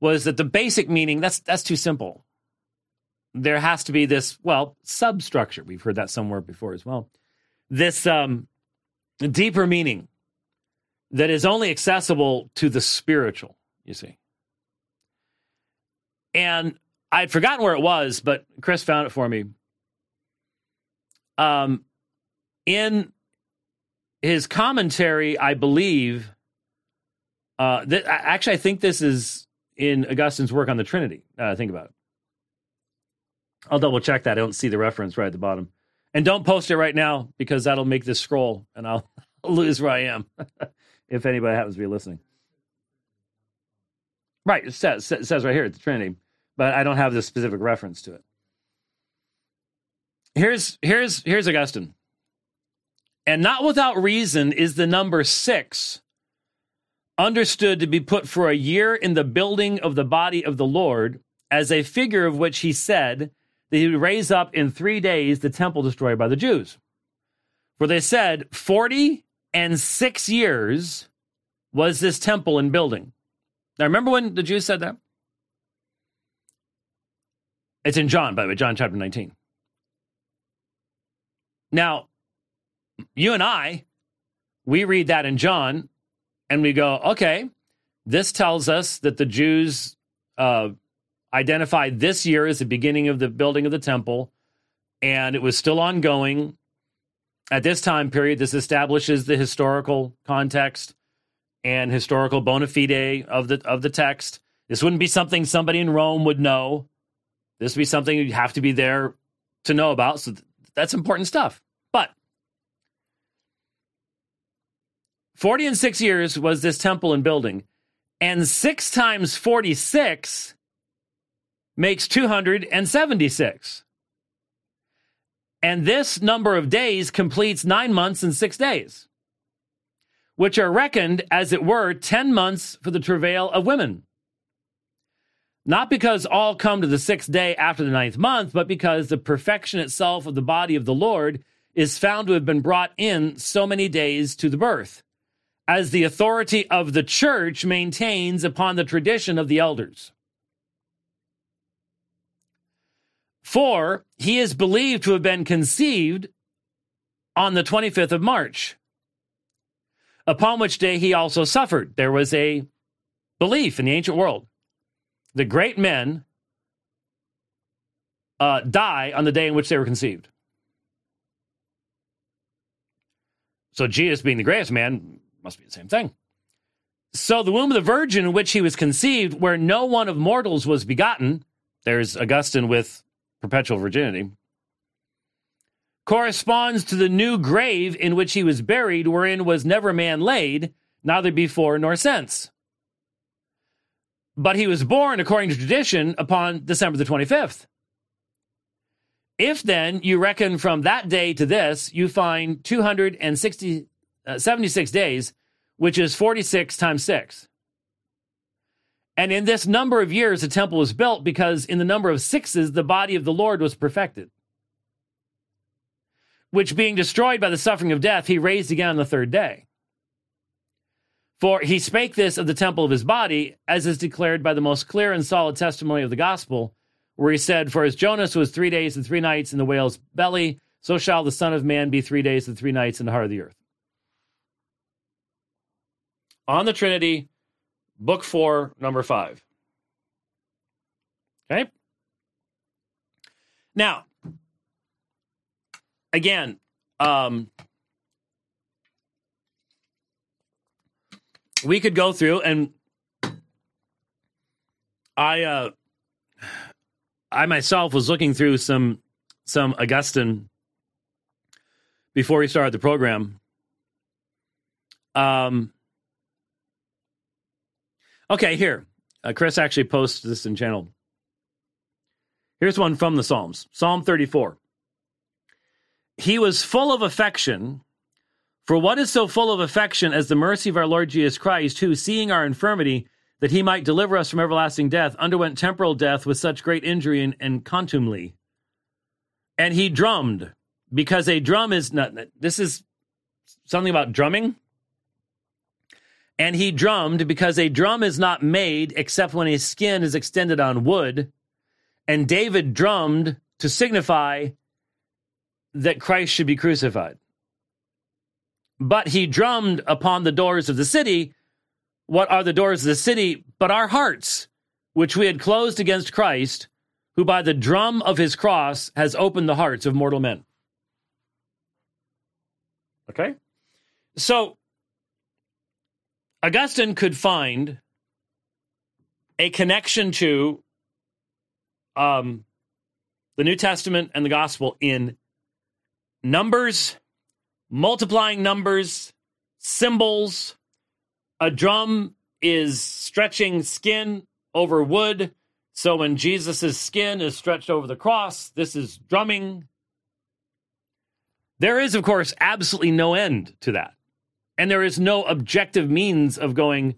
was that the basic meaning, that's that's too simple. There has to be this, well, substructure. We've heard that somewhere before as well. This um, deeper meaning that is only accessible to the spiritual, you see. And I'd forgotten where it was, but Chris found it for me. Um, in his commentary, I believe, uh, that, actually, I think this is in Augustine's work on the Trinity. Uh, think about it. I'll double check that. I don't see the reference right at the bottom. And don't post it right now because that'll make this scroll and I'll lose where I am if anybody happens to be listening. Right, it says, it says right here, the Trinity, but I don't have the specific reference to it. Here's, here's, here's Augustine. And not without reason is the number six understood to be put for a year in the building of the body of the Lord, as a figure of which he said that he would raise up in three days the temple destroyed by the Jews. For they said, forty and six years was this temple in building. Now, remember when the Jews said that? It's in John, by the way, John chapter nineteen. Now, you and I, we read that in John, and we go, okay, this tells us that the Jews uh, identified this year as the beginning of the building of the temple, and it was still ongoing. At this time period, this establishes the historical context and historical bona fide of the of the text. This wouldn't be something somebody in Rome would know. This would be something you'd have to be there to know about. So th- that's important stuff. But forty and six years was this temple and building. And six times forty-six makes two hundred seventy-six. And this number of days completes nine months and six days, which are reckoned, as it were, ten months for the travail of women. Not because all come to the sixth day after the ninth month, but because the perfection itself of the body of the Lord is found to have been brought in so many days to the birth, as the authority of the church maintains upon the tradition of the elders. For he is believed to have been conceived on the twenty-fifth of March, upon which day he also suffered. There was a belief in the ancient world. The great men uh, die on the day in which they were conceived. So Jesus, being the greatest man, must be the same thing. So the womb of the virgin in which he was conceived, where no one of mortals was begotten, there's Augustine with perpetual virginity, corresponds to the new grave in which he was buried, wherein was never man laid, neither before nor since. But he was born, according to tradition, upon December the twenty-fifth. If then you reckon from that day to this, you find two hundred seventy-six days, which is forty-six times six. And in this number of years, the temple was built, because in the number of sixes, the body of the Lord was perfected, which being destroyed by the suffering of death, he raised again on the third day. For he spake this of the temple of his body, as is declared by the most clear and solid testimony of the gospel, where he said, "For as Jonas was three days and three nights in the whale's belly, so shall the Son of Man be three days and three nights in the heart of the earth." On the Trinity, Book four, number five. Okay? Now, again, um, we could go through, and I uh, I myself was looking through some some Augustine before we started the program. Um. Okay, here. Uh, Chris actually posts this in channel. Here's one from the Psalms. Psalm thirty-four. He was full of affection. For what is so full of affection as the mercy of our Lord Jesus Christ, who, seeing our infirmity, that he might deliver us from everlasting death, underwent temporal death with such great injury and, and contumely. And he drummed, because a drum is not... This is something about drumming. And he drummed, because a drum is not made except when a skin is extended on wood. And David drummed to signify that Christ should be crucified. But he drummed upon the doors of the city. What are the doors of the city but our hearts, which we had closed against Christ, who by the drum of his cross has opened the hearts of mortal men. Okay? So, Augustine could find a connection to um, the New Testament and the Gospel in numbers, multiplying numbers, symbols. A drum is stretching skin over wood. So when Jesus' skin is stretched over the cross, this is drumming. There is, of course, absolutely no end to that. And there is no objective means of going,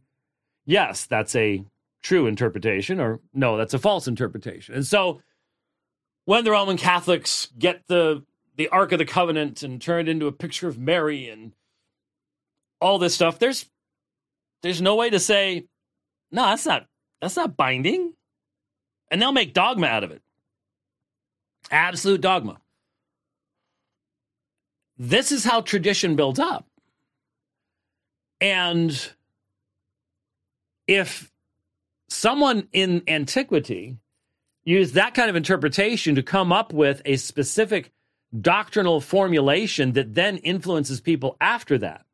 yes, that's a true interpretation, or no, that's a false interpretation. And so when the Roman Catholics get the the Ark of the Covenant and turned into a picture of Mary and all this stuff, There's, there's no way to say, no, that's not, that's not binding. And they'll make dogma out of it. Absolute dogma. This is how tradition builds up. And if someone in antiquity used that kind of interpretation to come up with a specific doctrinal formulation that then influences people after that,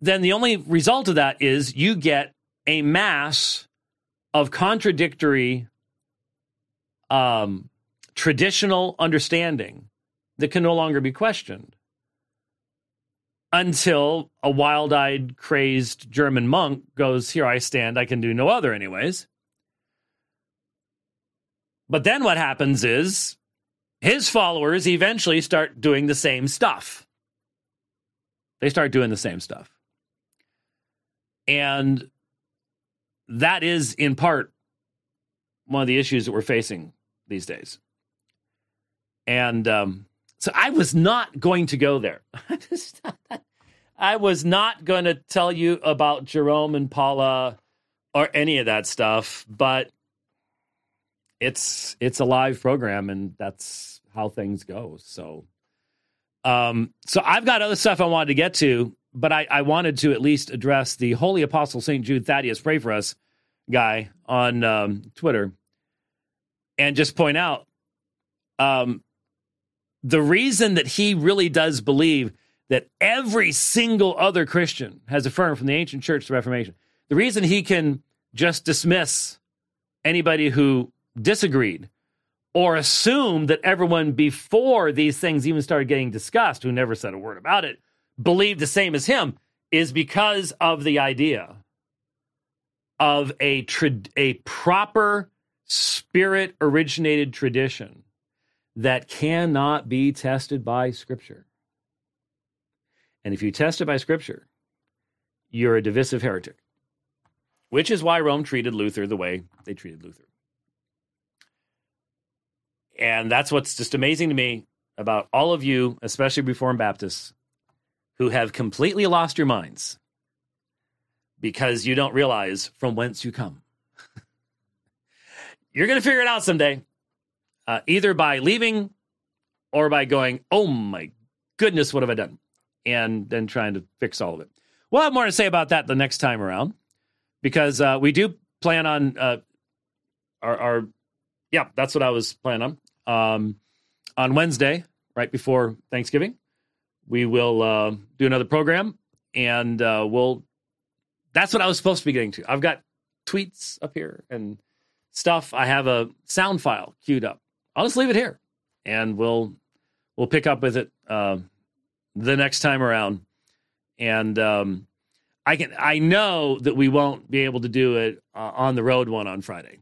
then the only result of that is you get a mass of contradictory um, traditional understanding that can no longer be questioned until a wild-eyed, crazed German monk goes, here I stand, I can do no other anyways. But then what happens is his followers eventually start doing the same stuff. They start doing the same stuff. And that is, in part, one of the issues that we're facing these days. And um, so I was not going to go there. I was not going to tell you about Jerome and Paula or any of that stuff, but it's it's a live program, and that's how things go. So, um, so I've got other stuff I wanted to get to, but I, I wanted to at least address the Holy Apostle Saint Jude Thaddeus, pray for us, guy on um, Twitter, and just point out um, the reason that he really does believe that every single other Christian has affirmed from the ancient church to Reformation, the reason he can just dismiss anybody who disagreed or assume that everyone before these things even started getting discussed, who never said a word about it, believed the same as him, is because of the idea of a tra- a proper spirit-originated tradition that cannot be tested by Scripture. And if you test it by Scripture, you're a divisive heretic, which is why Rome treated Luther the way they treated Luther. And that's what's just amazing to me about all of you, especially Reformed Baptists, who have completely lost your minds because you don't realize from whence you come. You're going to figure it out someday, uh, either by leaving or by going, oh my goodness, what have I done? And then trying to fix all of it. We'll have more to say about that the next time around, because uh, we do plan on uh, our, our, yeah, that's what I was planning on. Um, on Wednesday, right before Thanksgiving, we will uh, do another program, and uh, we'll, that's what I was supposed to be getting to. I've got tweets up here and stuff. I have a sound file queued up. I'll just leave it here, and we'll we'll pick up with it uh, the next time around. And um, I can I know that we won't be able to do it uh, on the road one on Friday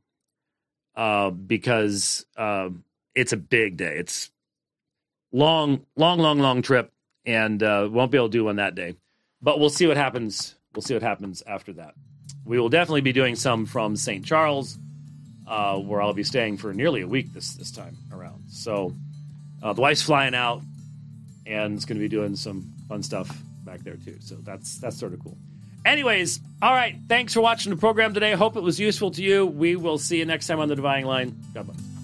uh, because uh, it's a big day. It's long, long, long, long trip. And uh, won't be able to do one that day, but we'll see what happens. We'll see what happens after that. We will definitely be doing some from Saint Charles, uh, where I'll be staying for nearly a week this this time around. So uh, the wife's flying out, and it's going to be doing some fun stuff back there too. So that's that's sort of cool. Anyways, all right. Thanks for watching the program today. Hope it was useful to you. We will see you next time on The Dividing Line. God bless.